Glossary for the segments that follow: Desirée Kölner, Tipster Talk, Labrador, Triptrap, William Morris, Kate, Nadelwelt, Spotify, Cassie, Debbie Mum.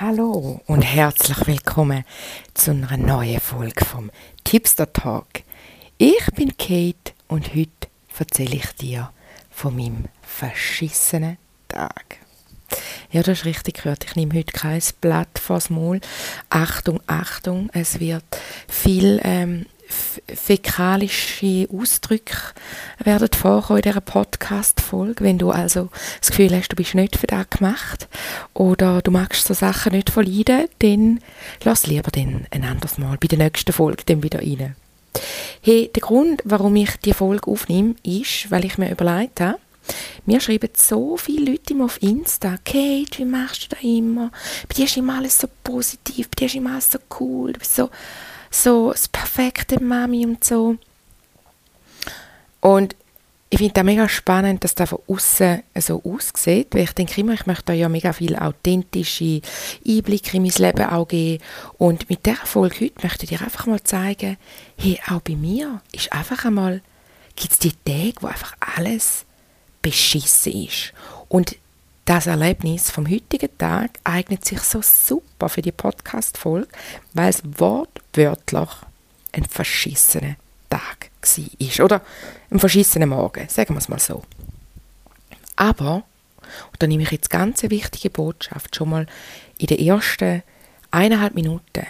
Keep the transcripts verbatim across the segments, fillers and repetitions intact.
Hallo und herzlich willkommen zu einer neuen Folge vom Tipster Talk. Ich bin Kate und heute erzähle ich dir von meinem verschissenen Tag. Ja, das ist richtig gehört. Ich nehme heute kein Blatt vors Maul. Achtung, Achtung, es wird viel ähm, fäkalische Ausdrücke werden vorkommen in dieser Podcast-Folge. Wenn du also das Gefühl hast, du bist nicht für das gemacht oder du magst so Sachen nicht verleiden, dann lass lieber dann ein anderes Mal bei der nächsten Folge dann wieder rein. Hey, der Grund, warum ich die Folge aufnehme, ist, weil ich mir überlegt habe, mir schreiben so viele Leute immer auf Insta, «Kate, wie machst du das immer? Bei dir ist immer alles so positiv, bei dir ist immer alles so cool, du bist so so das perfekte Mami» und so. Und ich finde das mega spannend, dass das von außen so aussieht, weil ich denke immer, ich möchte da ja mega viel authentische Einblicke in mein Leben auch geben. Und mit dieser Folge heute möchte ich dir einfach mal zeigen, hey, auch bei mir ist einfach einmal, gibt es die Tage, wo einfach alles beschissen ist. Und das Erlebnis vom heutigen Tag eignet sich so super für die Podcast-Folge, weil es wortwörtlich ein verschissener Tag war. Oder ein verschissener Morgen, sagen wir es mal so. Aber, und da nehme ich jetzt ganz eine wichtige Botschaft, schon mal in den ersten eineinhalb Minuten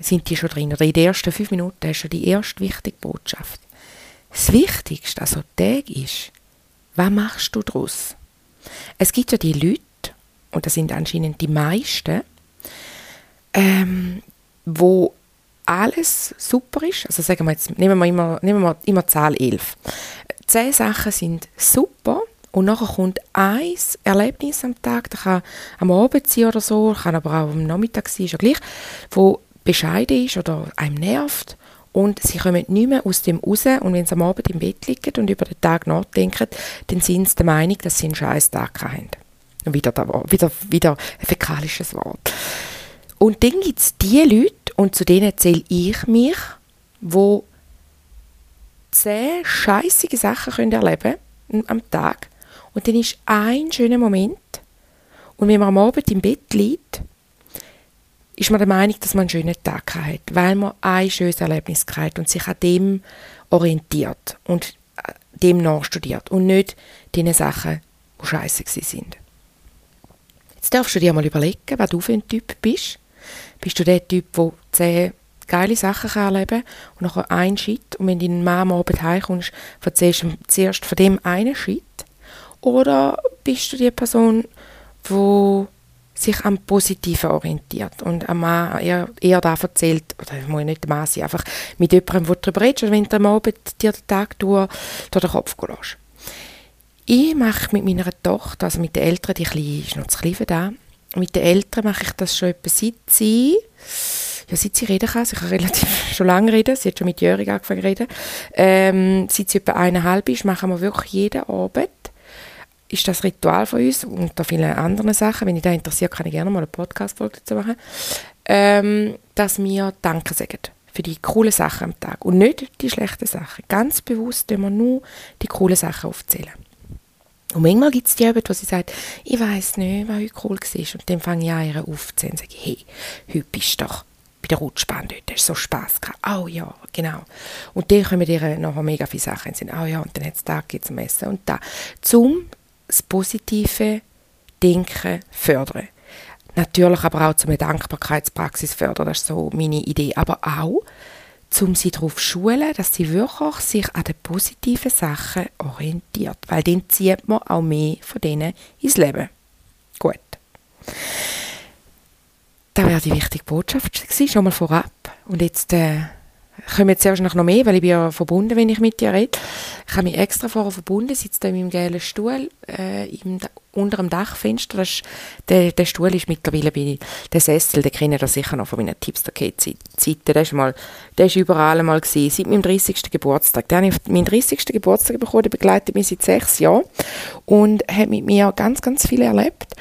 sind die schon drin, oder in den ersten fünf Minuten ist schon die erste wichtige Botschaft. Das Wichtigste an so einem Tag ist, was machst du daraus? Es gibt ja die Leute, und das sind anscheinend die meisten, ähm, wo alles super ist. Also sagen wir jetzt, nehmen wir immer, nehmen wir immer Zahl elf. Zehn Sachen sind super und nachher kommt ein Erlebnis am Tag, das kann am Abend sein oder so, kann aber auch am Nachmittag sein, ist ja gleich, wo bescheiden ist oder einem nervt. Und sie kommen nicht mehr aus dem raus. Und wenn sie am Abend im Bett liegen und über den Tag nachdenken, dann sind sie der Meinung, dass sie einen scheiß Tag haben. Und wieder, wieder, wieder ein fäkalisches Wort. Und dann gibt es die Leute, und zu denen zähle ich mich, die zehn scheissige Sachen erleben können am Tag. Und dann ist ein schöner Moment. Und wenn man am Abend im Bett liegt, ist man der Meinung, dass man einen schönen Tag hat, weil man ein schönes Erlebnis hat und sich an dem orientiert und dem nachstudiert und nicht den Sachen, die scheiße sind. Jetzt darfst du dir mal überlegen, was du für ein Typ bist. Bist du der Typ, der zehn geile Sachen erleben kann und nachher einen Shit, und wenn dein Mann am Abend heimkommst, erzählst du zuerst von dem einen Shit? Oder bist du die Person, die sich am Positiven orientiert und am Mann eher, eher da erzählt, oder ich muss nicht der Mann sein, einfach mit jemandem, der darüber redest, oder wenn du am Abend dir den Tag durch, durch den Kopf lässt. Ich mache mit meiner Tochter, also mit den Eltern, die Kleine ist noch zu klein für das, mit den Eltern mache ich das schon etwa seit sie, ja, seit sie reden kann, sie kann relativ schon lange reden, sie hat schon mit Jörg angefangen zu reden, ähm, seit sie etwa eineinhalb ist, machen wir wirklich jeden Abend, ist das Ritual von uns und da vielen anderen Sachen. Wenn dich das interessiert, kann ich gerne mal eine Podcast-Folge dazu machen. Ähm, dass wir Danke sagen für die coolen Sachen am Tag und nicht die schlechten Sachen. Ganz bewusst tun wir nur die coolen Sachen aufzählen. Und manchmal gibt es die Abend, wo sie sagt, ich weiss nicht, was heute cool war. Und dann fange ich an, ihr aufzählen und sage, hey, heute bist du doch bei der Rutschbahn dort, hast du so Spass gehabt. Oh ja, genau. Und dann kommen ihr nachher mega viele Sachen und sagen, oh ja, und dann hat es Tag zum Essen und da. Zum das positive Denken fördern. Natürlich aber auch, um eine Dankbarkeitspraxis fördern, das ist so meine Idee. Aber auch, um sie darauf zu schulen, dass sie wirklich sich an den positiven Sachen orientiert. Weil dann zieht man auch mehr von denen ins Leben. Gut. Das wäre die wichtige Botschaft gewesen, schon mal vorab. Und jetzt äh, kommen jetzt erst noch mehr, weil ich bin ja verbunden, wenn ich mit dir rede. Ich habe mich extra vorher verbunden, sitze da in meinem gelben Stuhl äh, im, unter dem Dachfenster. Das ist, der, der Stuhl ist mittlerweile bei der Sessel, den kennen das sicher noch von meinen Tipster-Kate-Zeiten. Der ist mal, der ist überall mal gewesen, seit meinem dreißigsten Geburtstag. Den habe ich meinen dreißigsten Geburtstag bekommen, der begleitet mich seit sechs Jahren und hat mit mir ganz, ganz viel erlebt.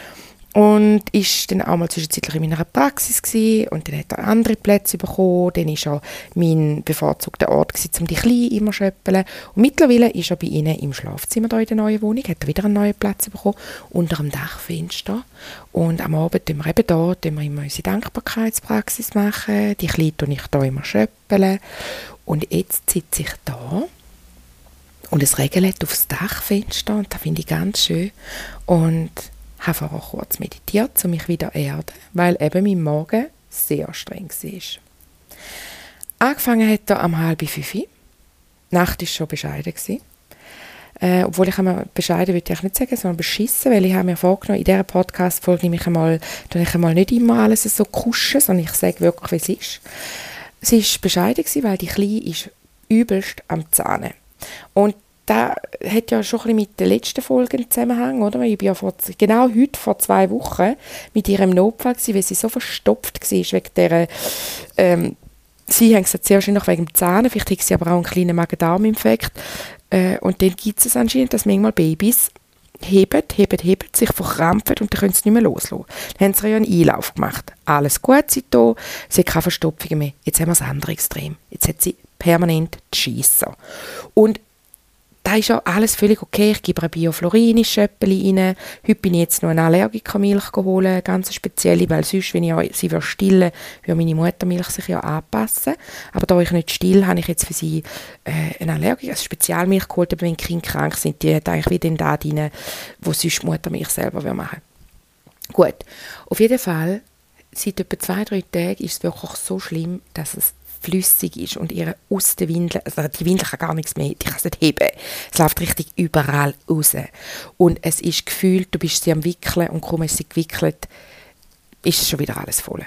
Und ist dann auch mal zwischenzeitlich in meiner Praxis gewesen, und dann hat er andere Plätze bekommen. Dann war er mein bevorzugter Ort gewesen, um die Kleinen immer zu schöppeln. Und mittlerweile ist er bei ihnen im Schlafzimmer hier in der neuen Wohnung, hat er wieder einen neuen Platz bekommen, unter dem Dachfenster. Und am Abend machen wir eben da, machen wir immer unsere Dankbarkeitspraxis machen. Die Kleinen tue ich hier immer schöppeln. Und jetzt sitze ich da. Und es regelt aufs Dachfenster, und das finde ich ganz schön. Und ich habe vorher kurz meditiert, um mich wieder zu erden, weil eben mein Morgen sehr streng war. Angefangen hat er um halb fünf. Die Nacht war schon bescheiden. Äh, obwohl ich einmal bescheiden würde ich nicht sagen, sondern beschissen, weil ich habe mir vorgenommen, in dieser Podcast-Folge nehme ich einmal, ich einmal nicht immer alles so kuschen, sondern ich sage wirklich, wie es ist. Es war bescheiden, weil die Kleine ist übelst am Zahnen. Und das hat ja schon ein bisschen mit den letzten Folgen einen Zusammenhang, oder? Ich bin ja vor, genau heute vor zwei Wochen mit ihrem Notfall gewesen, weil sie so verstopft war wegen dieser, ähm, sie haben gesagt, sehr wahrscheinlich wegen dem Zahn, vielleicht hat sie aber auch einen kleinen Magen-Darm-Infekt. Äh, und dann gibt es anscheinend, dass manchmal Babys heben, heben, heben, sich verkrampfen und dann können sie nicht mehr loslassen. Dann haben sie ja einen Einlauf gemacht. Alles gut, sie da, sie hat keine Verstopfungen mehr. Jetzt haben wir das andere Extrem. Jetzt hat sie permanent die Scheisse. Und da ist ja alles völlig okay. Ich gebe ein Bioflorinis-Schöppeli rein. Heute bin ich jetzt noch eine Allergikermilch geholt, eine ganz spezielle, weil sonst, wenn ich sie stillen würde, würde meine Muttermilch sich ja anpassen. Aber da ich nicht still, habe ich jetzt für sie äh, eine Allergiker, also Spezialmilch geholt, aber wenn Kinder krank sind, die hat eigentlich wieder da drin, wo sonst die Muttermilch selber machen würde. Gut, auf jeden Fall, seit etwa zwei, drei Tagen ist es wirklich so schlimm, dass es flüssig ist und ihre aus der Windel, also die Windel kann gar nichts mehr, die kann es nicht heben. Es läuft richtig überall raus. Und es ist gefühlt, du bist sie am Wickeln und kaum ist sie gewickelt, ist schon wieder alles voll.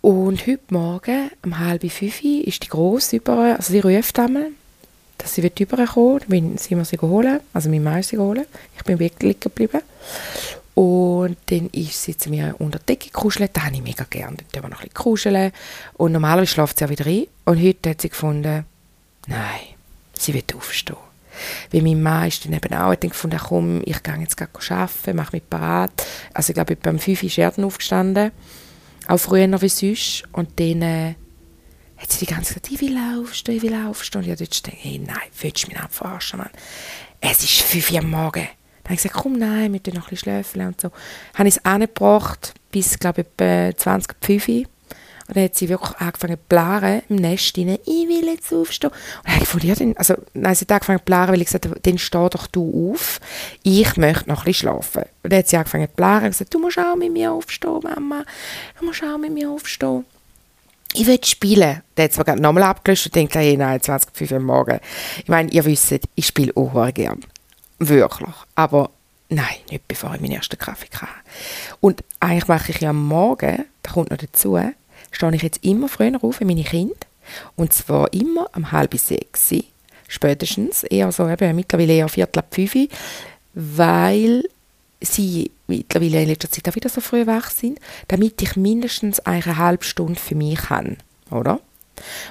Und heute Morgen um halb fünf ist die Grosse über, also sie ruft einmal, dass sie rüberkommen will, dann sind wir sie geholt, also mein Mann ist sie geholt, ich bin wirklich geblieben. Und dann ist sie zu mir unter die Decke gekuschelt, das habe ich mega gerne. Dann können wir noch ein bisschen kuscheln. Und normalerweise schläft sie auch wieder ein. Und heute hat sie gefunden, nein, sie will aufstehen. Weil mein Mann ist dann eben auch, hat dann gefunden, komm, ich gehe jetzt gerade arbeiten, mache mich parat. Also ich glaube, beim fünf Uhr ist er aufgestanden, auch früher noch wie sonst. Und dann äh, hat sie die ganze Zeit gesagt, ich will aufstehen, ich will aufstehen. Und ich habe dort gedacht, hey, nein, willst du mich nicht verarschen, Mann? Es ist fünf Uhr am Morgen. Dann habe ich gesagt, komm, nein, wir müssen noch ein bisschen schläfeln und so. Habe ich es angebracht bis, glaube ich, zwanzig Uhr fünf. Und dann hat sie wirklich angefangen zu blaren im Nest rein. Ich will jetzt aufstehen. Und dann habe ich gedacht, also, nein, sie hat angefangen zu blaren, weil ich gesagt habe, dann steh doch du auf. Ich möchte noch ein bisschen schlafen. Und dann hat sie angefangen zu blaren und gesagt, du musst auch mit mir aufstehen, Mama. Du musst auch mit mir aufstehen. Ich will spielen. Der hat zwar gerade nochmal abgelöscht und denkt, hey, nein, zwanzig Uhr fünf am Morgen. Ich meine, ihr wisst, ich spiele auch gerne. Wirklich. Aber nein, nicht bevor ich meinen ersten Kaffee habe. Und eigentlich mache ich ja am Morgen, da kommt noch dazu, stehe ich jetzt immer früher auf wie meine Kinder. Und zwar immer um halb sechs. Spätestens, eher so, eben, mittlerweile eher viertel ab fünf, weil sie mittlerweile in letzter Zeit auch wieder so früh wach sind, damit ich mindestens eine halbe Stunde für mich habe. Oder?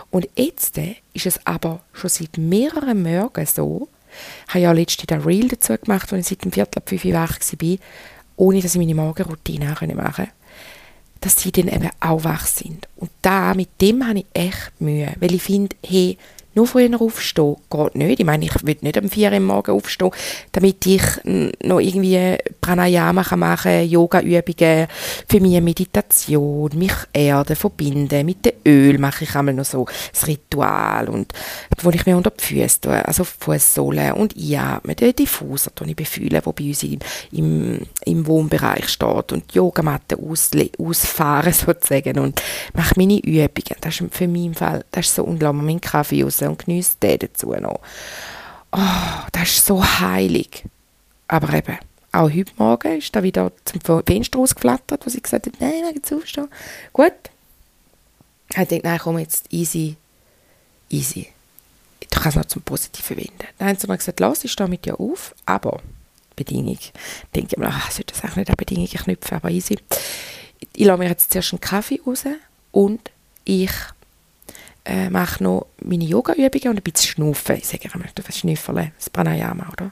Und jetzt äh, ist es aber schon seit mehreren Morgen so, ich habe ja letztens ein Reel dazu gemacht, als ich seit dem Viertel ab fünf Uhr wach war, ohne dass ich meine Morgenroutine machen konnte, dass sie dann eben auch wach sind. Und da, mit dem habe ich echt Mühe, weil ich finde, hey, nur früher aufstehen geht nicht. Ich meine, ich will nicht am vier Uhr am Morgen aufstehen, damit ich noch irgendwie Pranayama machen kann, Yoga-Übungen, für mich Meditation, mich erden, verbinden. Mit dem Öl mache ich einmal noch so das Ritual, und, wo ich mir unter die Füße tue, also Fußsohlen und einatmen, den Diffuser befühlen, der bei uns im, im, im Wohnbereich steht, und die Yogamatte ausle- ausfahren sozusagen, und mache meine Übungen. Das ist für mich im Fall, das ist so, und lasse mir meinen Kaffee raus und geniesse den dazu noch. Oh, das ist so heilig. Aber eben, auch heute Morgen ist da wieder zum Fenster rausgeflattert, wo sie gesagt hat, nein, nein, jetzt aufstehen. Gut. Ich dachte, nein, komm jetzt, easy, easy. Du kannst es noch zum Positiven wenden. Dann haben sie mir gesagt, lass, ich stehe mit dir auf, aber Bedingung. Ich denke mir, ach, ich sollte das auch nicht an Bedingung knüpfen, aber easy. Ich lasse mir jetzt zuerst einen Kaffee raus und ich äh, mache noch meine Yoga-Übungen und ein bisschen schnaufen. Ich sage, ich möchte auf ein Schnüffeln, das Pranayama, oder?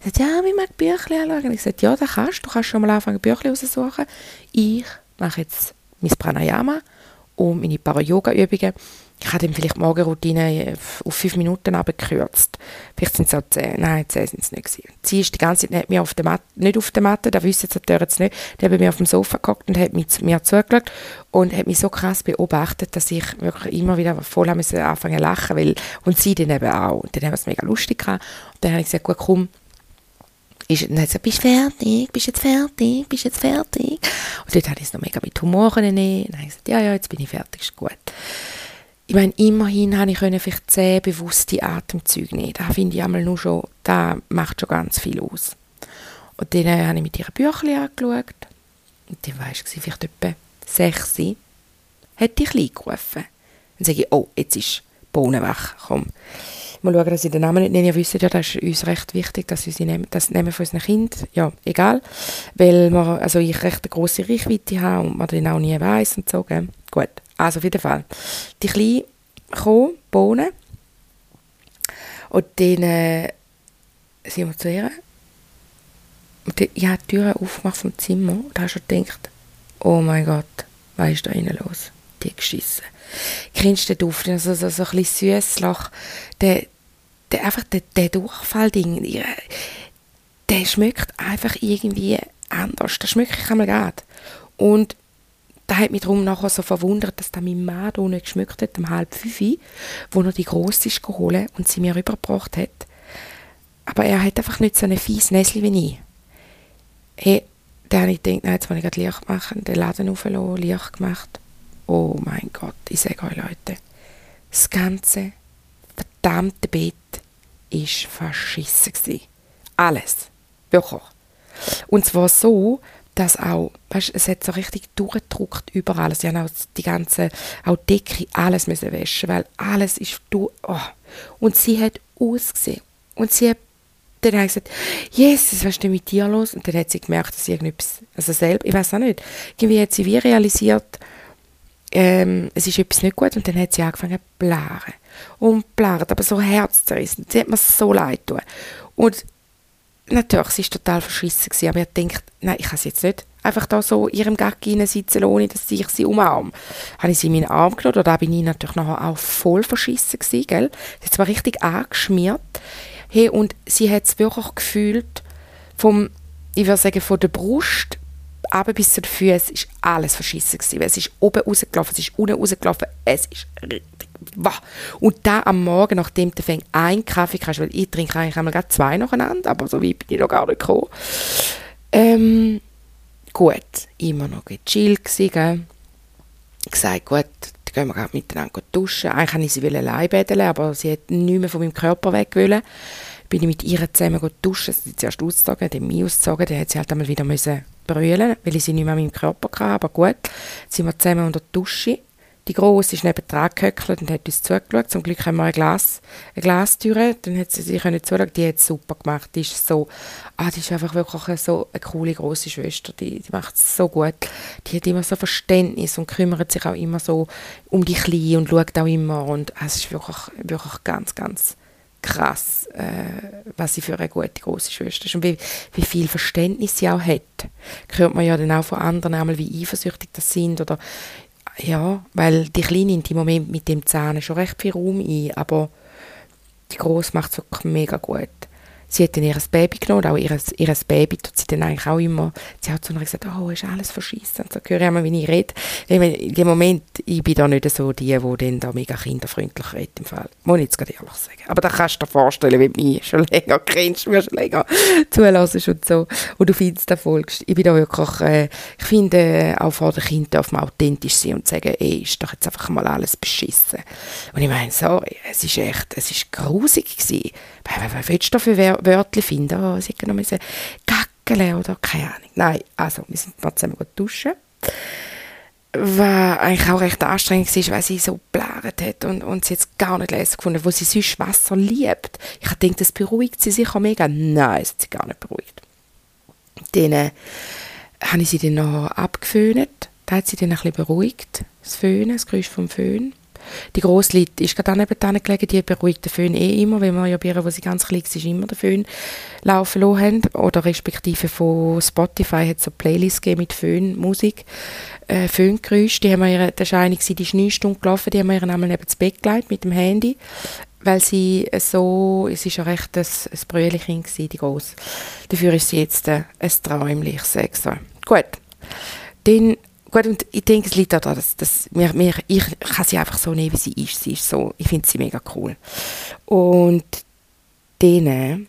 Er sagt, ja, wir möchten Büchlein anschauen. Ich sage, ja, das kannst du, kannst schon mal anfangen, Büchlein raussuchen. Ich mache jetzt mein Pranayama und meine paar Yoga-Übungen. Ich habe dann vielleicht die Morgenroutine auf fünf Minuten abgekürzt. Vielleicht sind es auch zehn. Nein, zehn sind es nicht gewesen. Sie ist die ganze Zeit nicht, mehr auf der Matte, nicht auf der Matte, das wissen sie jetzt nicht. Die hat bei mir auf dem Sofa gehockt und hat mir, mir zugeschaut und hat mich so krass beobachtet, dass ich wirklich immer wieder voll haben müssen, anfangen zu lachen. Weil, und sie dann eben auch. Und dann haben wir es mega lustig gehabt. Und dann habe ich gesagt, gut, komm. Ist, dann hat sie gesagt, bist du fertig, bist jetzt fertig, bist jetzt fertig. Und dort habe ich es noch mega mit Humor genommen. Dann habe ich gesagt, ja, ja, jetzt bin ich fertig, ist gut. Ich meine, immerhin habe ich vielleicht zehn bewusste Atemzüge nehmen. Das finde ich einmal nur schon, das macht schon ganz viel aus. Und dann habe ich mit ihren Büchlein angeschaut. Und dann war ich vielleicht etwa sechs, hat die Kleine gerufen. Dann sage ich, oh, jetzt ist Bohnenwach, komm. Mal schauen, dass ich den Namen nicht nenne. Ihr wisst ja, das ist uns recht wichtig, dass wir nehmen, das Namen von unseren Kindern, ja, egal. Weil wir, also ich recht eine grosse Reichweite habe und man den auch nie weiss und so, gell? Gut. Also auf jeden Fall. Die Kleine kam, Bohnen. Und dann äh, sind wir zu ihr. Und dann, ich habe die Türe aufgemacht vom Zimmer und habe schon gedacht, oh mein Gott, was ist da innen los? Die hat geschissen. Kennst du den Duft? Also, so, so ein bisschen süßes Loch. Der, der, einfach der, der Durchfall-Ding, der, der schmeckt einfach irgendwie anders. Das schmeckt ich einmal gerade. Und das hat mich darum nachher so verwundert, dass das mein Mann da nicht geschmückt hat, um halb fünf, wo er die Grosse ist geholt und sie mir rübergebracht hat. Aber er hat einfach nicht so eine fieses Näschen wie ich. Hey, dann habe ich gedacht, nein, jetzt muss ich gerade Licht machen, den Laden hochgelassen, Licht gemacht. Oh mein Gott, ich sage euch Leute, das ganze verdammte Bett war verschissen gewesen. Alles. Wirklich. Und zwar so, dass auch, weißt, es hat so richtig durchgedruckt überall. Sie haben auch die ganze, auch die Decke, alles müssen waschen, weil alles ist durch. Oh. Und sie hat ausgesehen. Und sie hat dann hat gesagt, Jesus, was ist denn mit dir los? Und dann hat sie gemerkt, dass sie irgendetwas, also selber, ich weiß auch nicht, irgendwie hat sie wie realisiert, ähm, es ist etwas nicht gut und dann hat sie angefangen zu blaren. Und blaren, aber so herzzerrissen. Sie hat mir so leid getan. Und natürlich, sie war total verschissen gewesen, aber ich dachte, nein, ich kann sie jetzt nicht einfach da so in ihrem Gacki sitzen, ohne dass ich sie umarme. Habe ich sie in meinen Arm genommen, und da bin ich natürlich nachher auch voll verschissen gewesen, gell? Sie hat es mal richtig angeschmiert. Hey, und sie hat es wirklich gefühlt, vom, ich würde sagen, von der Brust runter bis zu den Füßen ist alles verschissen gewesen, weil es ist oben rausgelaufen, es ist unten rausgelaufen, es ist richtig. Wow. Und da am Morgen, nachdem du fängst, einen Kaffee kriegst, weil ich trinke eigentlich einmal gerade zwei nacheinander, aber so weit bin ich noch gar nicht gekommen. Ähm, gut, immer noch gechillt gewesen, gell? Gesagt, gut, dann gehen wir gerade miteinander duschen. Eigentlich wollte ich sie allein betteln, aber sie hat nichts mehr von meinem Körper weg wollen. Bin ich mit ihr zusammen duschen, sie hat zuerst ausgezogen, dann mich ausgezogen, dann hat sie halt einmal wieder müssen brüllen, weil ich sie nicht mehr an meinem Körper hatte, aber gut. Jetzt sind wir zusammen unter der Dusche. Die Grosse ist nebenan gehöckelt und hat uns zugeschaut. Zum Glück haben wir eine, Glas, eine Glastüre. Dann hat sie sich zuschauen. Die hat es super gemacht. Die ist, so, ah, die ist einfach wirklich so eine coole grosse Schwester. Die, die macht es so gut. Die hat immer so Verständnis und kümmert sich auch immer so um die Kleinen und schaut auch immer. Und, ah, es ist wirklich, wirklich ganz, ganz krass, äh, was sie für eine gute grosse Schwester ist und wie, wie viel Verständnis sie auch hat. Das hört man ja dann auch von anderen, einmal wie eifersüchtig das sind oder ja, weil die Kleine nimmt im Moment mit dem Zahn schon recht viel Raum ein, aber die Grosse macht es wirklich mega gut. Sie hat dann ihr Baby genommen, auch ihr, ihr Baby tut sie dann eigentlich auch immer. Sie hat zu mir gesagt, oh, ist alles verschissen. So höre ich immer, wenn ich rede. In dem Moment, ich bin da nicht so die, die dann da mega kinderfreundlich redet im Fall. Muss ich jetzt gerade ehrlich sagen. Aber das kannst du dir vorstellen, wenn du mich schon länger kennst, mir schon länger zulässt und so. Und du findest da folgst. Ich bin da wirklich, äh, ich finde, äh, auch vor den Kindern darf man authentisch sein und sagen, ey, ist doch jetzt einfach mal alles beschissen. Und ich meine, sorry, es ist echt, es ist grusig gewesen. Was willst du dafür Wörtchen finden? Oh, sie hätten noch müssen gackeln oder keine Ahnung. Nein, also, wir sind mal zusammen duschen. Was eigentlich auch recht anstrengend war, weil sie so geblärrt hat und, und sie jetzt gar nicht lässig gefunden, wo sie sonst Wasser liebt. Ich dachte, das beruhigt sie sicher mega. Nein, es hat sie gar nicht beruhigt. Dann äh, habe ich sie dann noch abgeföhnt. Da hat sie dann ein bisschen beruhigt, das Föhnen, das Geräusch vom Föhn. Die grosse Leute ist gerade neben denen gelegen, die beruhigt den Föhn eh immer, weil wir ja bei ihr, wo sie ganz klein war, immer den Föhn laufen lassen haben. Oder respektive von Spotify hat es so Playlists gegeben mit Föhnmusik, äh, Föhngeräusch. Die haben wir ihr, das war eine, die ist neun Stunden gelaufen, die haben wir ihr einmal neben das Bett gelegt mit dem Handy, weil sie so, es war ja recht ein, ein Brühlekind, die Grosse. Dafür ist sie jetzt äh, ein träumliches Sechser. Gut, dann... Gut, und ich denke, es liegt daran, dass, dass wir, wir, ich kann sie einfach so nehmen, wie sie ist. Sie ist so, ich finde sie mega cool. Und dann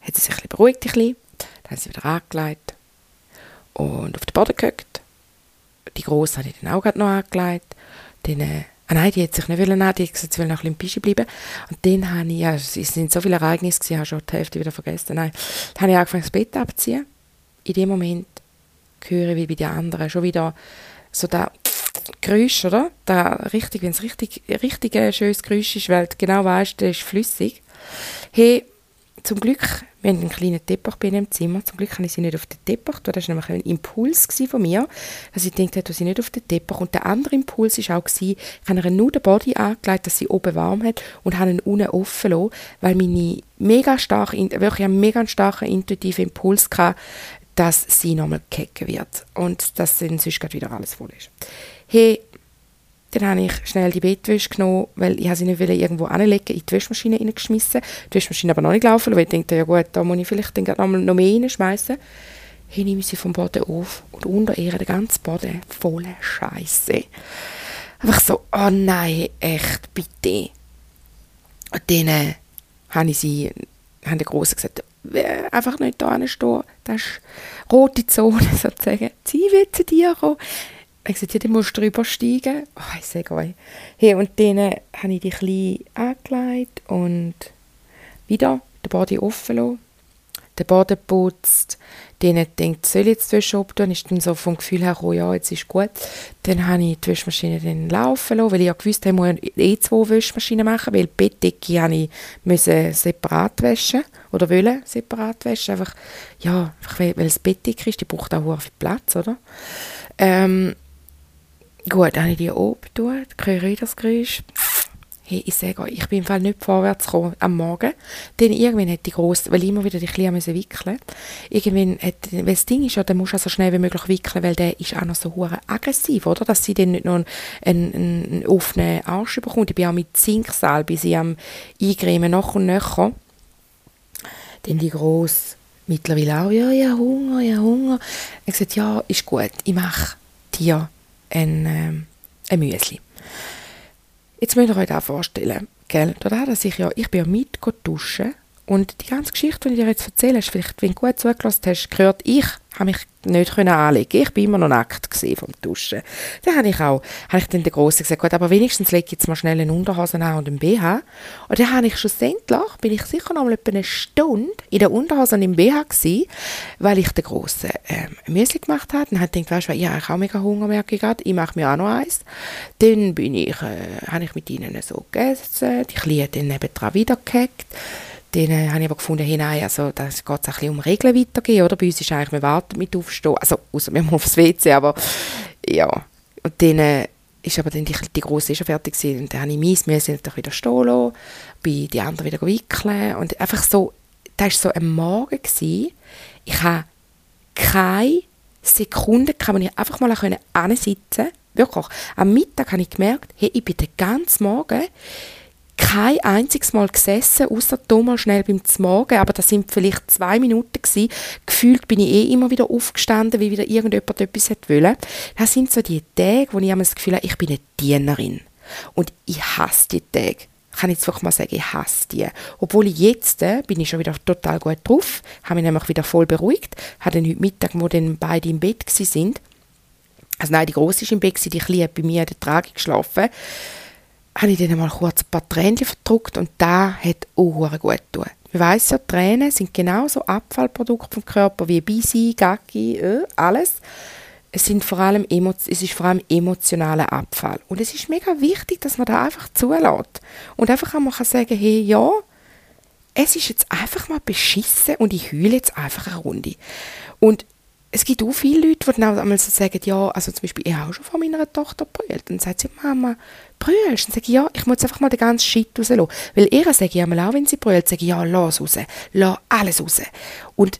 hat sie sich ein bisschen beruhigt, ein bisschen. Dann hat sie wieder angelegt und auf den Boden gehockt. Die Grosse hat ich dann auch gerade noch angelegt. Dann, ah nein, die hat sich nicht wollen, die hat gesagt, sie will noch ein bisschen im Bischen bleiben. Und dann habe ich, ja, es sind so viele Ereignisse, ich habe schon die Hälfte wieder vergessen. Nein, dann habe ich angefangen, das Bett abzuziehen. In dem Moment höre, wie bei den anderen, schon wieder so der Geräusch, oder? Der richtig, wenn es richtig, richtig ein schönes Geräusch ist, weil du genau weißt, der ist flüssig. Hey, zum Glück, wir haben einen kleinen Teppich bei im Zimmer, zum Glück habe ich sie nicht auf den Teppich, das war nämlich ein Impuls von mir, dass ich gedacht habe, sie nicht auf den Teppich. Und der andere Impuls war auch, ich habe ihr nur den Body angelegt, dass sie oben warm hat und habe ihn unten offen lassen, weil meine mega starke, wirklich einen mega starken intuitiven Impuls hatte, dass sie nochmal gehacken wird und dass dann sonst gerade wieder alles voll ist. Hey, dann habe ich schnell die Bettwäsche genommen, weil ich sie nicht irgendwo hinlegen, in die Wäschmaschine reingeschmissen. Die Wäschmaschine aber noch nicht gelaufen, weil ich dachte, ja gut, da muss ich vielleicht dann noch, mal noch mehr reinschmeissen. Hey, nehme ich sie vom Boden auf und unter ihr den ganzen Boden voller Scheiße. Einfach so, oh nein, echt, bitte. Und dann äh, habe ich sie, haben die Grossen gesagt, einfach nicht da hinstehen. Das ist rote Zone, sozusagen. Sie will zu dir kommen. Ich sagte, ja, dann musst du drüber steigen. Oh, ich sage euch. Hey, und dann äh, habe ich die Kleine angelegt und wieder den Body offen lassen, den Boden putzt. Dann denkt, soll ich jetzt die Wäsche abtun? Ist dann so vom Gefühl her, oh ja, jetzt ist gut. Dann habe ich die Wäschmaschine dann laufen lassen, weil ich ja gewusst habe, ich muss eh zwei Wäschmaschinen machen, weil die Bettdecke habe ich müssen separat waschen oder wollen separat waschen. Einfach, ja, einfach weil, weil es Bettdecke ist, die braucht auch viel Platz, oder? Ähm, gut, dann habe ich die abgetan, höre ich das Geräusch. Hey, ich sage euch, ich bin im Fall nicht vorwärts gekommen am Morgen. Denn irgendwann hat die Grosse, weil ich immer wieder die Kleine musste wickeln, irgendwann hat, weil das Ding ist ja, dann musst du so schnell wie möglich wickeln, weil der ist auch noch so hure aggressiv, oder? Dass sie dann nicht noch einen, einen, einen offenen Arsch bekommt. Ich bin auch mit Zinksalbe sie am Eingremen nach und nach. Dann die Grosse mittlerweile auch, ja, ja, Hunger, ja, Hunger. Ich sagte, ja, ist gut, ich mache dir ein, ähm, ein Müsli. Jetzt müsst ihr euch das vorstellen, gell? Dadurch, dass ich, ja, ich bin ja mit duschen und die ganze Geschichte, die ich dir jetzt erzähle, ist vielleicht, wenn du gut zugelassen hast, gehört, ich habe mich nicht anlegen. Ich war immer noch nackt vom Duschen. Dann habe ich auch, habe ich dann der Grossen gesagt, gut, aber wenigstens lege ich jetzt mal schnell eine Unterhose an und einen B H. Und dann habe ich schlussendlich, bin ich sicher noch mal etwa eine Stunde in der Unterhose und im B H gewesen, weil ich den Grossen ähm, Müsli gemacht habe. Dann habe ich gedacht, weißt du, ja, ich habe mega Hunger, merke ich gerade, ich mache mir auch noch eins. Dann bin ich, äh, habe ich mit ihnen so gegessen, die Kleine dann nebenan wieder gehackt. Dann äh, habe ich aber gefunden, hey, nein, also da geht es ein bisschen um Regeln weitergehen, oder? Bei uns ist eigentlich, wir warten mit aufstehen, also außer wir müssen aufs W C, aber ja. Und dann äh, ist aber dann die, die Grosse schon fertig gewesen, und dann habe ich mein Müsli natürlich wieder stehen lassen, bei die anderen wieder wickeln und einfach so, das war so ein Morgen gewesen. Ich habe keine Sekunde gehabt, wo ich einfach mal hinsitzen konnte, wirklich. Am Mittag habe ich gemerkt, hey, ich bin den ganzen Morgen kein einziges Mal gesessen, außer Thomas schnell beim Z'Morgen, aber das sind vielleicht zwei Minuten gewesen. Gefühlt bin ich eh immer wieder aufgestanden, weil wieder irgendjemand etwas wollte. Das sind so die Tage, wo ich immer das Gefühl habe, ich bin eine Dienerin. Und ich hasse die Tage. Kann ich jetzt wirklich mal sagen, ich hasse die. Obwohl ich jetzt, äh, bin ich schon wieder total gut drauf, habe mich nämlich wieder voll beruhigt, habe dann heute Mittag, wo dann beide im Bett waren, also nein, die Grosse war im Bett, die Kleine hat bei mir in der Trage geschlafen, habe ich dann mal kurz ein paar Tränchen verdrückt und das hat auch gut getan. Man weiss ja, Tränen sind genauso Abfallprodukte vom Körper wie Bisi, Gacki, äh, alles. Es, sind vor allem Emo- es ist vor allem emotionaler Abfall. Und es ist mega wichtig, dass man da einfach zulässt. Und einfach auch mal sagen kann, hey, ja, es ist jetzt einfach mal beschissen und ich heule jetzt einfach eine Runde. Und es gibt auch viele Leute, die dann einmal so sagen, ja, also zum Beispiel, ich habe auch schon von meiner Tochter brüllt. Dann sagt sie, Mama, brüllst? Dann sage ich, ja, ich muss einfach mal den ganzen Shit rauslassen. Weil ihr sage ich einmal auch, wenn sie brüllt, sage ich, ja, lass raus, lass alles raus. Und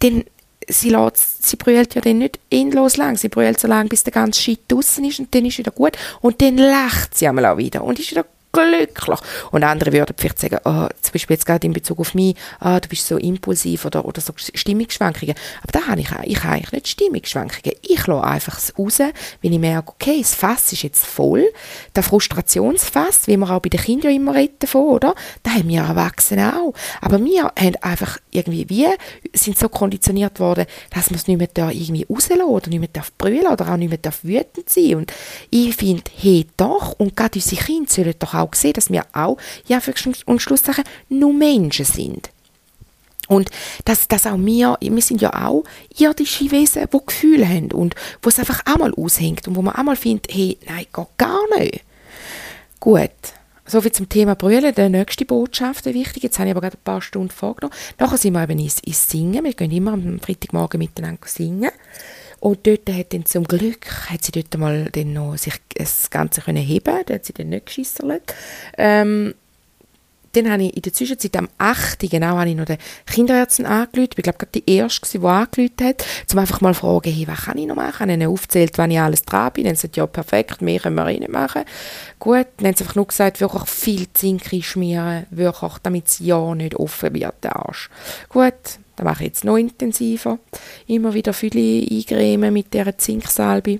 dann, sie, lässt, sie brüllt ja dann nicht endlos lang, sie brüllt so lange, bis der ganze Shit draussen ist und dann ist wieder gut. Und dann lacht sie einmal auch wieder und ist wieder glücklich. Und andere würden vielleicht sagen, oh, zum Beispiel jetzt gerade in Bezug auf mich, oh, du bist so impulsiv oder, oder so Stimmungsschwankungen. Aber da habe ich auch. Ich habe eigentlich nicht Stimmungsschwankungen. Ich lasse einfach raus, wenn ich merke, okay, das Fass ist jetzt voll. Das Frustrationsfass, wie wir auch bei den Kindern immer reden davon, oder? Da haben wir Erwachsene auch. Aber wir haben einfach irgendwie, wir sind so konditioniert worden, dass man es nicht mehr da irgendwie rauslassen oder nicht mehr brüllen oder auch nicht mehr wütend sein. Und ich finde, hey doch, und gerade unsere Kinder sollen doch auch gesehen, dass wir auch ja für und Schlusssachen nur Menschen sind. Und dass, dass auch wir, wir sind ja auch irdische Wesen, die Gefühle haben und wo es einfach auch mal aushängt und wo man auch mal findet, hey, nein, geht gar nicht. Gut, soviel zum Thema Brüllen, die nächste Botschaft, die wichtige, jetzt habe ich aber gerade ein paar Stunden vorgenommen. Nachher sind wir eben ins, ins Singen, wir gehen immer am Freitagmorgen miteinander singen. Und dort hat dann zum Glück, hat sie dort mal dann noch sich das Ganze können heben, da hat sie dann nicht geschissen. Ähm, dann habe ich in der Zwischenzeit am achten genau, habe ich noch den Kinderärzten angerufen, ich glaube, gerade die erste, die angerufen hat, um einfach mal zu fragen, hey, was kann ich noch machen? Dann habe ich aufgezählt, wann ich alles dran bin. Dann haben sie gesagt, ja, perfekt, mehr können wir nicht machen. Gut, dann haben sie einfach nur gesagt, wirklich viel Zink reinschmieren, wirklich, damit es ja nicht offen wird, der Arsch. Gut. Das mache ich jetzt noch intensiver. Immer wieder viele eingremen mit dieser Zinksalbe.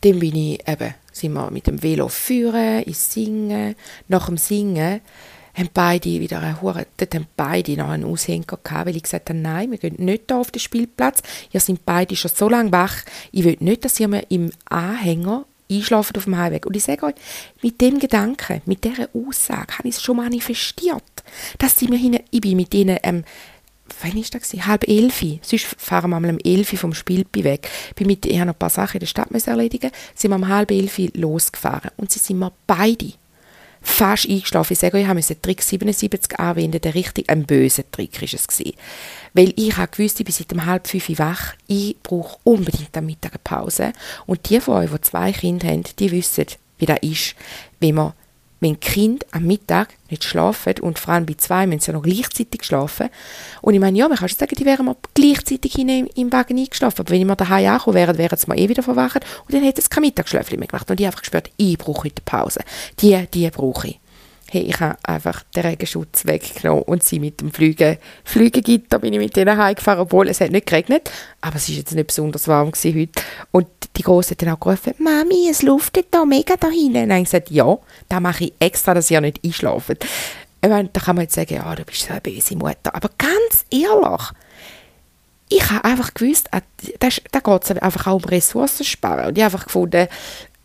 Dann bin ich eben, sind wir mit dem Velo führen, ins Singen. Nach dem Singen haben beide wieder einen Hure, dort haben beide noch einen Aushänger gehabt, weil ich gesagt habe, nein, wir gehen nicht da auf den Spielplatz. Ihr seid beide schon so lange wach. Ich will nicht, dass ihr mir im Anhänger einschlafen auf dem Heimweg. Und ich sage euch, mit dem Gedanken, mit dieser Aussage habe ich es schon manifestiert, dass sie mir hin, ich bin mit ihnen, ähm, wann war das? Halb elfi. Sonst fahren wir mal um elfi vom Spielplatz weg. Ich, mit, ich habe noch ein paar Sachen in der Stadt erledigen müssen. Sind wir um halb elfi losgefahren. Und sie sind mir beide fast eingeschlafen. Ich sage euch, ich habe den Trick siebenundsiebzig anwenden, der richtig ein böser Trick war es. Weil ich habe gewusst, ich bin seit um halb fünf wach, ich brauche unbedingt eine Mittagspause. Und die von euch, die zwei Kinder haben, die wissen, wie das ist, wenn man, wenn Kind am Mittag nicht schlafen und vor allem bei zwei müssen sie ja noch gleichzeitig schlafen. Und ich meine, ja, man kann schon sagen, die wären mal gleichzeitig hinein im Wagen eingeschlafen. Aber wenn ich mal daheim angekommen wäre, wären sie mal eh wieder verwacht und dann hätten sie kein Mittagsschläfchen mehr gemacht. Und ich habe einfach gespürt, ich brauche heute Pause. Die, die brauche ich. Hey, ich habe einfach den Regenschutz weggenommen und sie mit dem Flüge, Flügegitter bin ich mit denen heimgefahren, obwohl es hat nicht geregnet, aber es war jetzt nicht besonders warm gewesen heute. Und die Grosse hat dann auch gerufen, Mami, es luftet da mega da hinten. Dann habe ich gesagt, ja, das mache ich extra, dass ihr nicht einschlaft. Ich meine, da kann man jetzt sagen, ja, du bist so eine böse Mutter, aber ganz ehrlich, ich habe einfach gewusst, da geht es einfach auch um Ressourcen sparen und ich habe einfach gefunden,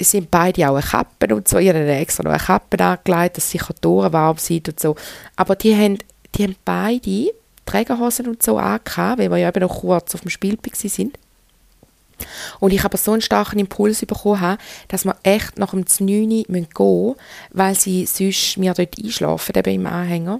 es sind beide auch eine Kappe und so. Ich habe extra noch eine Kappe angelegt, dass sie Katoren warm sind und so. Aber die haben, die haben beide Trägerhosen und so angehabt, weil wir ja eben noch kurz auf dem Spielplatz waren. Und ich habe so einen starken Impuls bekommen, dass wir echt nach dem neun Uhr gehen müssen, weil sie sonst mir dort einschlafen, eben im Anhänger.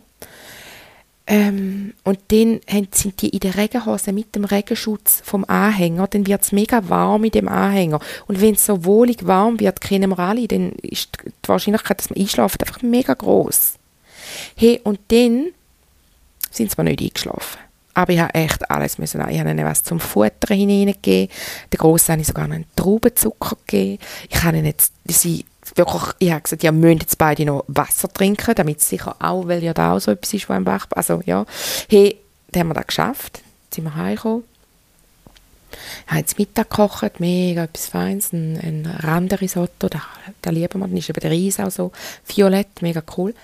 Ähm, und dann sind die in der Regenhose mit dem Regenschutz vom Anhänger, dann wird es mega warm in dem Anhänger. Und wenn es so wohlig warm wird, kennen wir alle, dann ist die Wahrscheinlichkeit, dass man einschlafen, einfach mega gross. Hey, und dann sind wir nicht eingeschlafen. Aber ich habe echt alles müssen. Ich habe ihnen was zum Futtern hineingegeben. Der Grosse habe ich sogar einen Traubenzucker gegeben. Ich habe ihnen jetzt, sie wirklich, ich habe gesagt, ihr müsst jetzt beide noch Wasser trinken, damit es sicher auch, weil ja da auch so etwas ist, was im Bach, also ja. Hey, dann haben wir das geschafft. Jetzt sind wir heimgekommen. Ich habe jetzt Mittag gekocht, mega etwas Feines, ein, ein Rande-Risotto, das, das lieben wir, dann ist eben der Reis auch so violett, mega cool.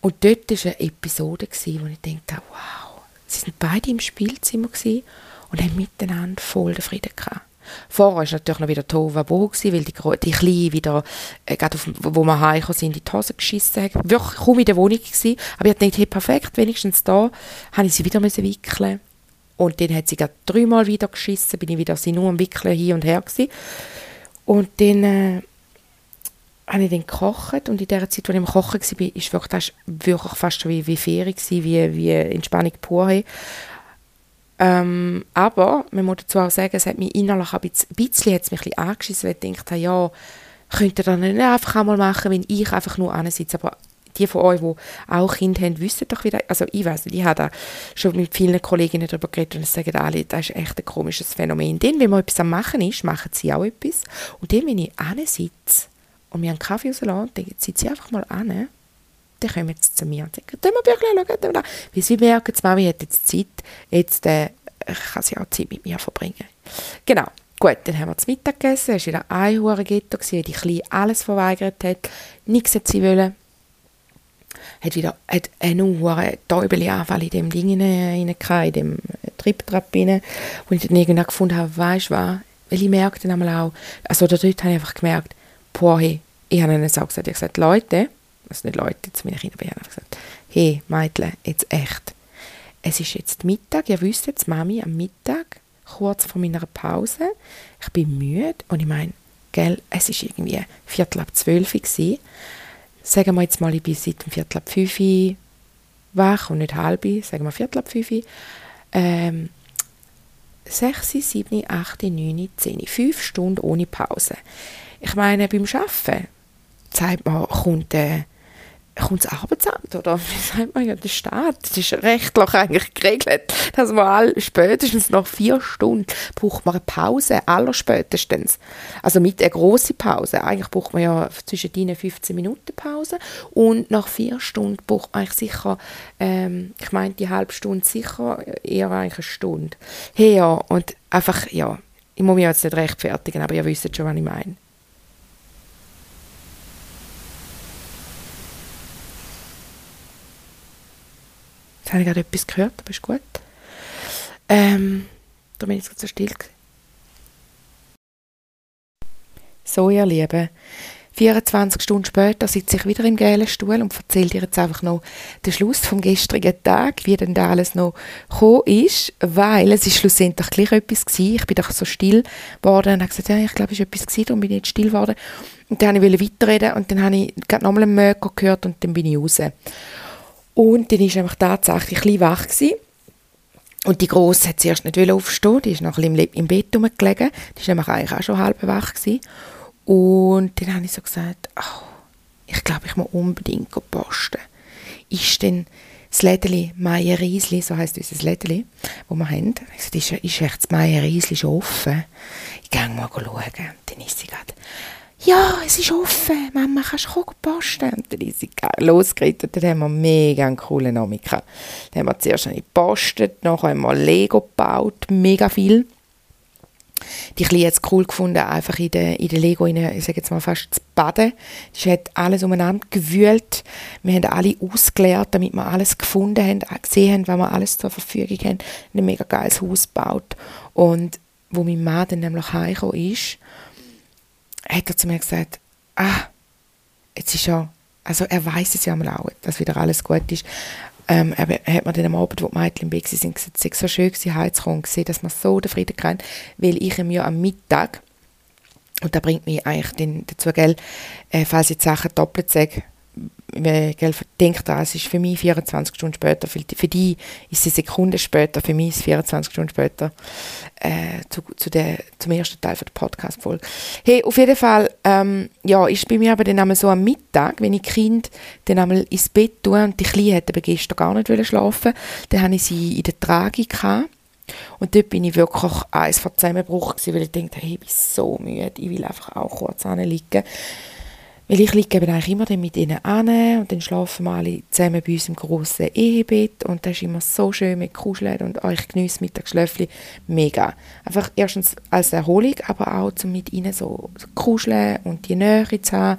Und dort war eine Episode, wo ich dachte, wow, sie waren beide im Spielzimmer und haben miteinander voll den Frieden gehabt. Vorher war natürlich noch wieder Tohuwabohu, weil die, die Kleine wieder, äh, gerade auf, wo wir heimgekommen sind, in die Hose geschissen hat. Wirklich kaum in der Wohnung gewesen. Aber ich dachte, hey, perfekt, wenigstens da, habe ich sie wieder wickeln. Und dann hat sie gerade dreimal wieder geschissen, bin ich wieder sie nur am Wickeln hin und her gewesen. Und dann äh, habe ich dann gekocht und in der Zeit, als ich am Kochen war, ist wirklich, das war wirklich fast wie, wie Ferien, wie, wie Entspannung pur. Ähm, aber man muss dazu auch sagen, es hat mich innerlich ein bisschen, ein bisschen, hat's mich ein bisschen angeschissen, weil ich dachte, ja, könnt ihr das nicht einfach einmal machen, wenn ich einfach nur hinsitze. Aber die von euch, die auch Kinder haben, wissen doch wieder, also ich weiss nicht, ich habe da schon mit vielen Kolleginnen darüber geredet und es sagen alle, das ist echt ein komisches Phänomen. Denn wenn man etwas am Machen ist, machen sie auch etwas. Und dann, wenn ich hinsitze und mir einen Kaffee rauslasse, dann sitze ich einfach mal hin, dann kommen jetzt zu mir und sagen, tun wir Büchlein, schauen wir da. Weil sie merken, die Mami hat jetzt Zeit, jetzt äh, kann sie auch Zeit mit mir verbringen. Genau, gut, dann haben wir zu Mittag gegessen, es war wieder ein hoher Ghetto, die Kleine alles verweigert hat, nichts hat sie wollen. Hat wieder hat einen hohen Teubelanfall in dem Ding hinein, in dem Triptrap hinein, wo ich dann irgendwann gefunden habe, weisst du was, weil ich merkte dann auch, also dort habe ich einfach gemerkt, boah, hey, ich habe ihnen auch gesagt, ich habe gesagt, Leute, also nicht Leute, zu meinen Kindern, aber gesagt, hey, Mädchen, jetzt echt. Es ist jetzt Mittag, ihr wisst jetzt, Mami am Mittag, kurz vor meiner Pause, ich bin müde und ich meine, gell, es war irgendwie Viertel ab zwölf gewesen. Sagen wir jetzt mal, ich bin seit dem Viertel ab fünf wach und nicht halb, sagen wir Viertel ab fünf, ähm, sechs, sieben, acht, neun, zehn, fünf Stunden ohne Pause. Ich meine, beim Arbeiten, sagt man, kommt, äh, kommt das Arbeitsamt, oder wie sagt man ja, der Staat, das ist rechtlich eigentlich geregelt, dass man all, spätestens nach vier Stunden braucht man eine Pause, allerspätestens. Also mit einer grossen Pause, eigentlich braucht man ja zwischen deinen fünfzehn Minuten Pause und nach vier Stunden braucht man eigentlich sicher, ähm, ich meine die halbe Stunde sicher, eher eigentlich eine Stunde. Hey ja, und einfach, ja, ich muss mich jetzt nicht rechtfertigen, aber ihr wisst schon, was ich meine. Jetzt habe ich gerade etwas gehört, aber ist gut. Ähm, da bin ich jetzt so still. So, ihr Lieben, vierundzwanzig Stunden später sitze ich wieder im gelben Stuhl und erzähle dir jetzt einfach noch den Schluss vom gestrigen Tag, wie denn da alles noch gekommen ist, weil es ist schlussendlich gleich etwas gewesen. Ich bin doch so still geworden und habe gesagt, ja, ich glaube, es war etwas gewesen, darum bin ich nicht still geworden. Und dann wollte ich weiterreden und dann habe ich gerade nochmal einen Möker gehört und dann bin ich raus. Und dann war ich einfach tatsächlich ein bisschen wach gewesen. Und die Grosse wollte zuerst nicht aufstehen, die ist noch ein bisschen im Bett rumgelegen. Die war nämlich eigentlich auch schon halb wach gewesen. Und dann habe ich so gesagt, ach, ich glaube, ich muss unbedingt posten. Ist denn das Lädeli Meier Riesli, so heisst unser Lädeli, das wir haben, ich gesagt, ist, ist echt das Meier Riesli schon offen? Ich gehe mal schauen. Dann ist sie gerade... «Ja, es ist offen, Mama, kannst du posten?» Und dann ist sie losgeritten und dann haben wir mega einen coolen Namen gehabt. Dann haben wir zuerst gepostet, nachher haben wir Lego gebaut, mega viel. Die Kleine hat es cool gefunden, einfach in den in de Lego, in, ich sage jetzt mal fast, zu baden. Sie hat alles umeinander gewühlt. Wir haben alle ausgeleert, damit wir alles gefunden haben, gesehen haben, was wir alles zur Verfügung haben. Ein mega geiles Haus gebaut. Und wo mein Mann dann nämlich heimgekommen ist, hat er zu mir gesagt, ah, jetzt ist ja, also er weiss es ja mal auch, dass wieder alles gut ist. Ähm, er hat mir dann am Abend, wo die Mädchen im Weg waren, gesagt, es war so schön, heimzukommen, dass man so den Frieden kennt, weil ich ihm ja am Mittag, und das bringt mich eigentlich den, dazu, gell, äh, falls ich die Sachen doppelt sage, gell, denkt daran, es ist für mich vierundzwanzig Stunden später, für die, für die ist es Sekunden später, für mich ist es vierundzwanzig Stunden später äh, zu, zu der, zum ersten Teil der Podcast-Folge. Hey, auf jeden Fall ähm, ja, ist bei mir aber dann einmal so am Mittag, wenn ich Kind dann einmal ins Bett tue und die Kleine hat aber gestern gar nicht schlafen, dann hatte ich sie in der Trage gehabt. Und dort bin ich wirklich eins von Zusammenbruch gewesen, weil ich dachte, hey, ich bin so müde, ich will einfach auch kurz hinliegen. Weil ich liege eben eigentlich immer dann mit ihnen an und dann schlafen wir alle zusammen bei uns im grossen Ehebett und das ist immer so schön mit Kuscheln und euch geniesse Mittagsschläfchen, mega. Einfach erstens als Erholung, aber auch zum mit ihnen so kuscheln und die Nähe zu haben.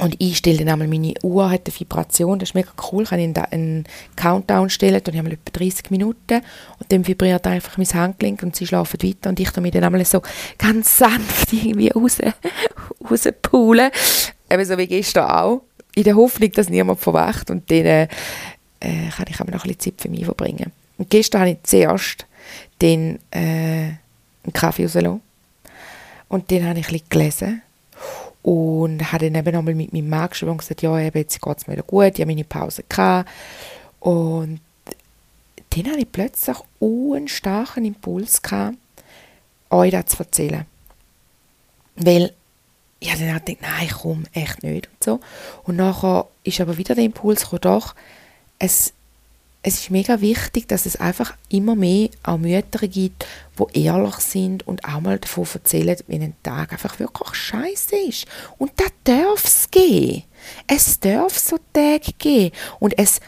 Und ich stelle dann einmal meine Uhr, hat eine Vibration, das ist mega cool, ich kann in einen Countdown stellen, dann haben wir etwa dreißig Minuten und dann vibriert einfach mein Handgelenk und sie schlafen weiter und ich tue mich dann einmal so ganz sanft irgendwie raus, rauspulen, eben so wie gestern auch, in der Hoffnung, dass niemand verwacht und dann äh, kann ich auch noch ein bisschen Zeit für mich verbringen. Und gestern habe ich zuerst den, äh, einen Kaffee rausgelassen und den habe ich ein bisschen gelesen. Und habe dann eben nochmal mit meinem Mann geschrieben und gesagt, ja, eben, jetzt geht es mir wieder gut, ich habe meine Pause gehabt. Und dann hatte ich plötzlich einen starken Impuls, gehabt, euch das zu erzählen. Weil ich ja, dann dachte, nein, komm, echt nicht. Und, so. Und nachher ist aber wieder der Impuls gekommen, doch, es, es ist mega wichtig, dass es einfach immer mehr auch Mütter gibt, die ehrlich sind und auch mal davon erzählen, wenn ein Tag einfach wirklich scheiße ist. Und das darf es geben. Es darf so Tage geben. Und es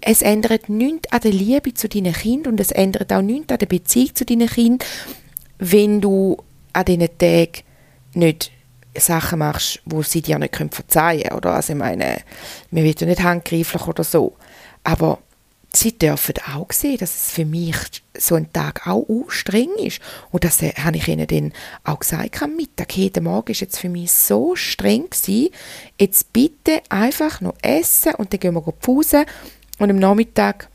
Es ändert nichts an der Liebe zu deinen Kindern und es ändert auch nichts an der Beziehung zu deinen Kindern, wenn du an diesen Tagen nicht Sachen machst, die sie dir nicht verzeihen können. Oder? Also ich meine, wir werden ja nicht handgreiflich oder so. Aber sie dürfen auch sehen, dass es für mich so ein Tag auch streng ist. Und das habe ich ihnen dann auch gesagt am Mittag. Hey, der Morgen war jetzt für mich so streng gewesen. Jetzt bitte einfach noch essen und dann gehen wir pausen. Und am Nachmittag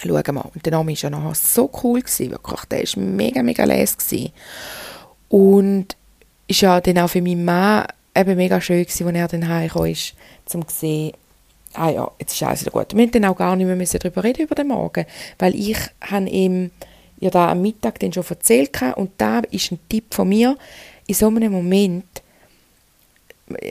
schauen wir mal. Und der Name war ja nachher so cool gewesen, wirklich. Der war mega, mega lässig gewesen. Und es war ja dann auch für meinen Mann eben mega schön gewesen, als er dann heimgekommen ist, um zu sehen, ah ja, jetzt ist alles wieder gut. Wir mussten dann auch gar nicht mehr darüber reden, über den Morgen. Weil ich habe ihm ja da am Mittag dann schon erzählt hatte. Und da ist ein Tipp von mir, in so einem Moment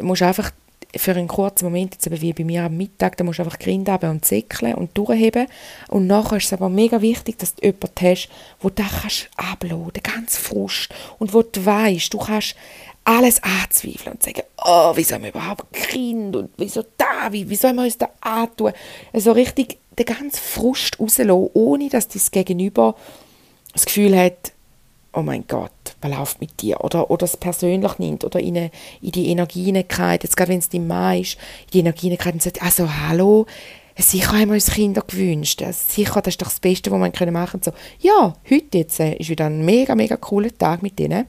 musst du einfach für einen kurzen Moment, jetzt eben wie bei mir am Mittag, da musst du einfach Grind haben und säckeln und durchheben. Und nachher ist es aber mega wichtig, dass du jemanden hast, wo du das abladen kannst, ganz frisch. Und wo du weißt, du kannst alles anzweifeln und sagen, oh, wieso haben wir überhaupt Grind und wieso da, wieso haben wir uns da antun? Also richtig den ganzen Frust rauslassen, ohne dass dein Gegenüber das Gefühl hat, oh mein Gott, was läuft mit dir? Oder, oder es persönlich nimmt, oder in, eine, in die Energie hineingeht, jetzt gerade wenn es dein Mann ist, in die Energie hineingeht und sagt, also hallo, sicher haben wir uns Kinder gewünscht, sicher, das ist doch das Beste, was wir machen können. So, ja, heute jetzt äh, ist wieder ein mega, mega cooler Tag mit denen.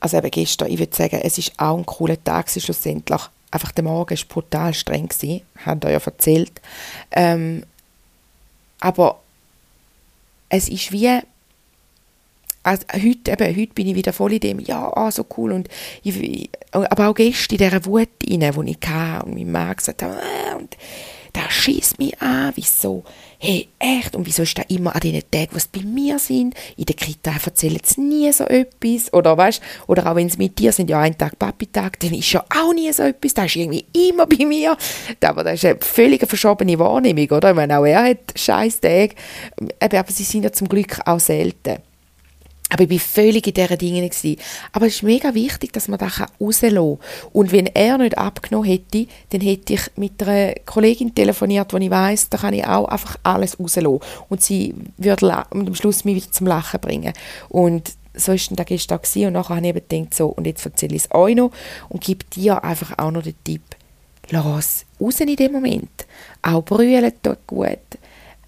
Also eben gestern, ich würde sagen, es war auch ein cooler Tag, schlussendlich, einfach der Morgen war brutal streng, hat er ja erzählt. Ähm, aber es ist wie, also heute, eben, heute bin ich wieder voll in dem, ja, oh, so cool. Und ich, aber auch gestern in dieser Wut rein, die ich hatte und mein Mann gesagt hat, ah, und das schießt mich an, wieso, hey, echt, und wieso ist das immer an diesen Tagen, wo es bei mir sind, in der Kita erzählen sie nie so etwas, oder weißt, oder auch wenn sie mit dir sind, ja, ein Tag Papi-Tag, dann ist ja auch nie so etwas, das ist irgendwie immer bei mir, aber das ist eine völlig verschobene Wahrnehmung, oder, ich meine, auch er hat scheiß Tage, aber sie sind ja zum Glück auch selten. Aber ich war völlig in diesen Dingen. Aber es ist mega wichtig, dass man das rauslassen kann. Und wenn er nicht abgenommen hätte, dann hätte ich mit einer Kollegin telefoniert, die ich weiss, da kann ich auch einfach alles rauslassen. Und sie würde la- und am Schluss mich wieder zum Lachen bringen. Und so war dann gestern. Und nachher habe ich eben gedacht, so, und jetzt erzähle ich es euch noch und gebe dir einfach auch noch den Tipp, lass es raus in dem Moment. Auch brüllen tut gut.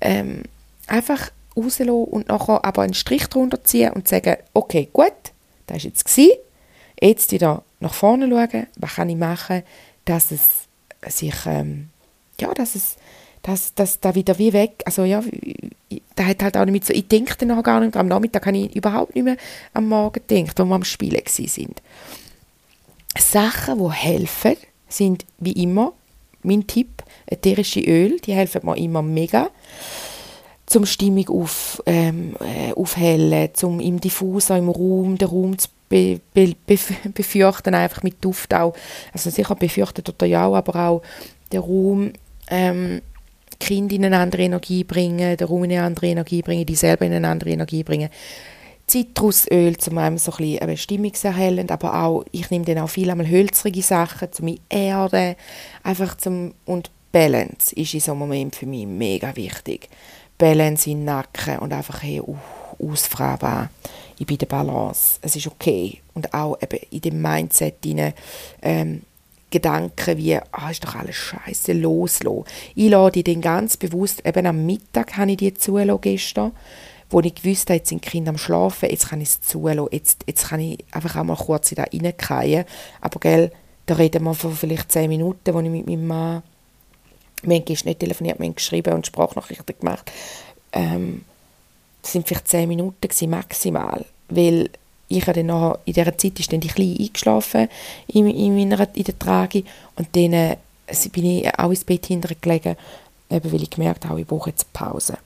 Ähm, einfach rauslassen und nachher aber einen Strich drunter ziehen und sagen, okay, gut, das war jetzt gewesen. Jetzt wieder nach vorne schauen, was kann ich machen, dass es sich, ähm, ja, dass es, dass, dass da wieder wie weg, also ja, da hat halt auch nicht so, ich denke danach gar nicht, am Nachmittag habe ich überhaupt nicht mehr am Morgen gedacht, wo wir am Spielen waren. Sachen, die helfen, sind wie immer, mein Tipp, ätherische Öl, die helfen mir immer mega. Zum Stimmung auf, ähm, aufhellen, zum im Diffuser, im Raum, den Raum zu be, be, befürchten, einfach mit Duft auch. Also sicher befürchten tut er ja auch, aber auch den Raum, ähm, Kinder in eine andere Energie bringen, den Raum in eine andere Energie bringen, die selber in eine andere Energie bringen. Zitrusöl, zum einen so ein bisschen äh, stimmungserhellend, aber auch, ich nehme dann auch viel einmal hölzerige Sachen, zum Erden, einfach zum, und Balance ist in so einem Moment für mich mega wichtig. Balance in den Nacken und einfach hey, uh, ausfragen, ich bin der Balance, es ist okay. Und auch eben in dem Mindset rein, ähm, Gedanken wie, ah, ist doch alles scheiße, loslassen. Ich lasse die dann ganz bewusst, eben am Mittag habe ich die zugelassen gestern, wo ich gewusst habe, jetzt sind die Kinder am Schlafen, jetzt kann ich es zulassen, jetzt, jetzt kann ich einfach auch mal kurz in das reingehen. Aber gell, da reden wir von vielleicht zehn Minuten, wo ich mit meinem Mann, wir haben gestern nicht telefoniert, wir haben geschrieben und Sprachnachrichten gemacht. Ähm, das waren vielleicht zehn Minuten maximal. Weil ich dann nachher, in dieser Zeit ist dann die Kleine eingeschlafen in, in, meiner, in der Trage. Und dann äh, bin ich auch ins Bett hintergelegen. eben weil ich gemerkt habe, ich brauche jetzt Pause.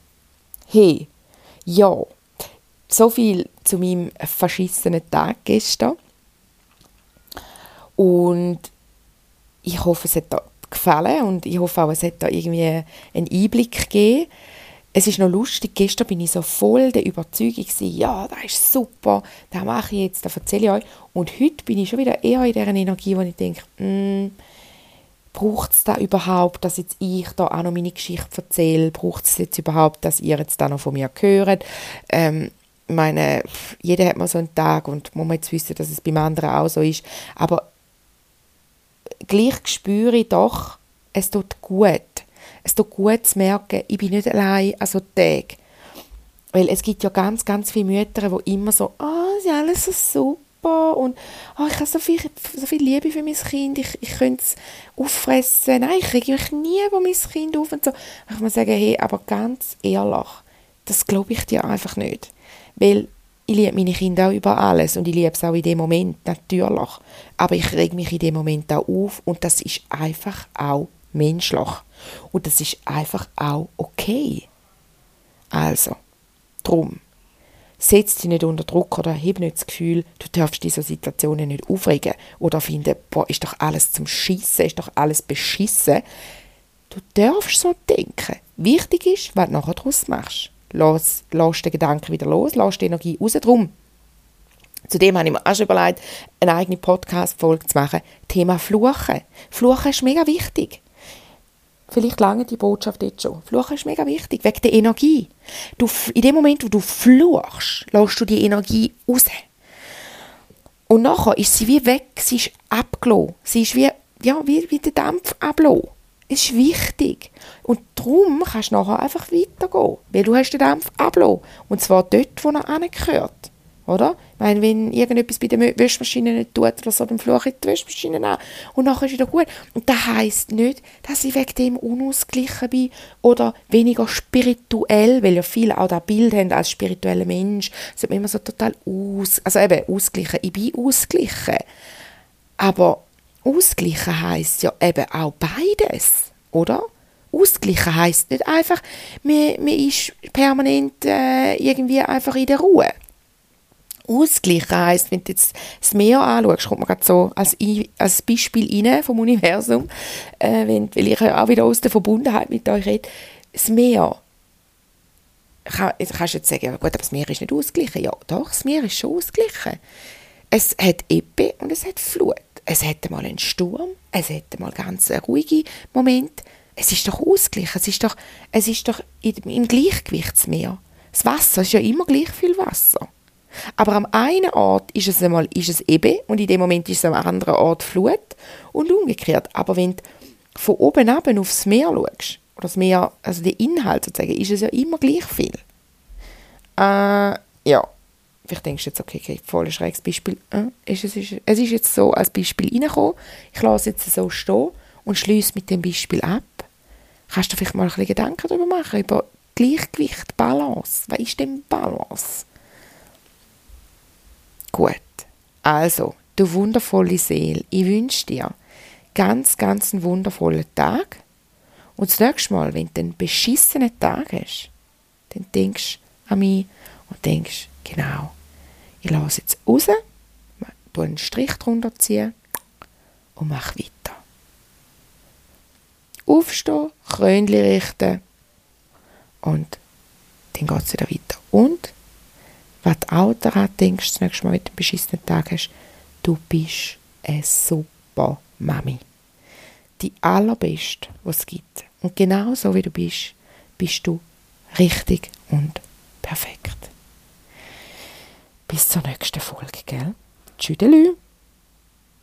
Hey, ja, so viel zu meinem verschissenen Tag gestern. Und ich hoffe, es hat euch gefallen und ich hoffe auch, es hat da irgendwie einen Einblick gegeben. Es ist noch lustig, gestern bin ich so voll der Überzeugung, ja, das ist super, das mache ich jetzt, das erzähle ich euch. Und heute bin ich schon wieder eher in dieser Energie, wo ich denke, mm, braucht es da überhaupt, dass jetzt ich da auch noch meine Geschichte erzähle? Braucht es jetzt überhaupt, dass ihr jetzt da noch von mir hört? Ähm, ich meine, jeder hat mal so einen Tag und muss man jetzt wissen, dass es beim anderen auch so ist. Aber gleich spüre ich doch, es tut gut. Es tut gut zu merken, ich bin nicht allein an so Tagen. Weil es gibt ja ganz, ganz viele Mütter, die immer so, ah, oh, es ist alles so super und oh, ich habe so viel, so viel Liebe für mein Kind, ich, ich könnte es auffressen, nein, ich kriege mich nie über mein Kind auf und so. Ich muss sagen, hey, aber ganz ehrlich, das glaube ich dir einfach nicht. Weil ich liebe meine Kinder auch über alles und ich liebe es auch in dem Moment, natürlich. Aber ich reg mich in dem Moment auch auf und das ist einfach auch menschlich. Und das ist einfach auch okay. Also, drum, setz dich nicht unter Druck oder hab nicht das Gefühl, du darfst diese Situationen nicht aufregen oder finden, boah, ist doch alles zum Schiessen, ist doch alles beschissen. Du darfst so denken. Wichtig ist, was du nachher daraus machst. Lass, lass den Gedanken wieder los, lass die Energie raus. Drum. Zudem habe ich mir auch schon überlegt, eine eigene Podcast-Folge zu machen. Thema Fluchen. Fluchen ist mega wichtig. Vielleicht lange die Botschaft jetzt schon. Fluchen ist mega wichtig, wegen der Energie. Du, in dem Moment, wo du fluchst, lässt du die Energie raus. Und nachher ist sie wie weg, sie ist abgelassen. Sie ist wie, ja, wie, wie der Dampf abgelassen. Es ist wichtig. Und darum kannst du nachher einfach weitergehen, weil du hast den Dampf abgelassen. Und zwar dort, wo er hingehört. Oder? Ich meine, wenn irgendetwas bei der Wäschmaschine nicht tut oder so, dann fluche ich die Wäschmaschine an und nachher ist wieder gut. Und das heisst nicht, dass ich wegen dem unausgeglichen bin oder weniger spirituell, weil ja viele auch das Bild haben als spiritueller Mensch, sind wir immer so total aus, also eben ausgeglichen. Ich bin ausgeglichen. Aber ausgeglichen heisst ja eben auch beides, oder? Ausgleichen heisst nicht einfach, man, man ist permanent äh, irgendwie einfach in der Ruhe. Ausgleichen heisst, wenn du jetzt das Meer anschaust, kommt man gerade so als, als Beispiel rein vom Universum, äh, wenn, weil ich ja auch wieder aus der Verbundenheit mit euch rede, das Meer, kann, kannst du jetzt sagen, ja gut, aber das Meer ist nicht ausgeglichen. Ja doch, das Meer ist schon ausgeglichen. Es hat Ebbe und es hat Flut. Es hat mal einen Sturm, es hat mal ganz ruhige Momente. Es ist doch ausgeglichen, es ist doch, es ist doch im Gleichgewicht das Meer. Das Wasser ist ja immer gleich viel Wasser. Aber am einen Ort ist es einmal ist es Ebbe und in dem Moment ist es am anderen Ort Flut und umgekehrt. Aber wenn du von oben runter aufs Meer schaust, oder das Meer, also den Inhalt sozusagen, ist es ja immer gleich viel. Äh, ja. Vielleicht denkst du jetzt, okay, okay voll ein schräges Beispiel. Äh, ist es, ist, es ist jetzt so als Beispiel reingekommen. Ich lasse es jetzt so stehen und schliesse mit dem Beispiel ab. Kannst du vielleicht mal ein bisschen Gedanken darüber machen, über Gleichgewicht, Balance. Was ist denn Balance? Gut, also, du wundervolle Seele, ich wünsche dir ganz, ganz einen wundervollen Tag. Und das nächste Mal, wenn du einen beschissenen Tag hast, dann denkst du an mich und denkst, genau, ich lasse jetzt raus, tu einen Strich drunter ziehen und mach weiter. Aufstehen, Krönchen richten und dann geht es wieder weiter. Und was du auch daran denkst, das nächste Mal, wenn du einen beschissenen Tag hast, du bist eine super Mami. Die allerbeste, was es gibt. Und genau so wie du bist, bist du richtig und perfekt. Bis zur nächsten Folge, gell? Tschüdelü!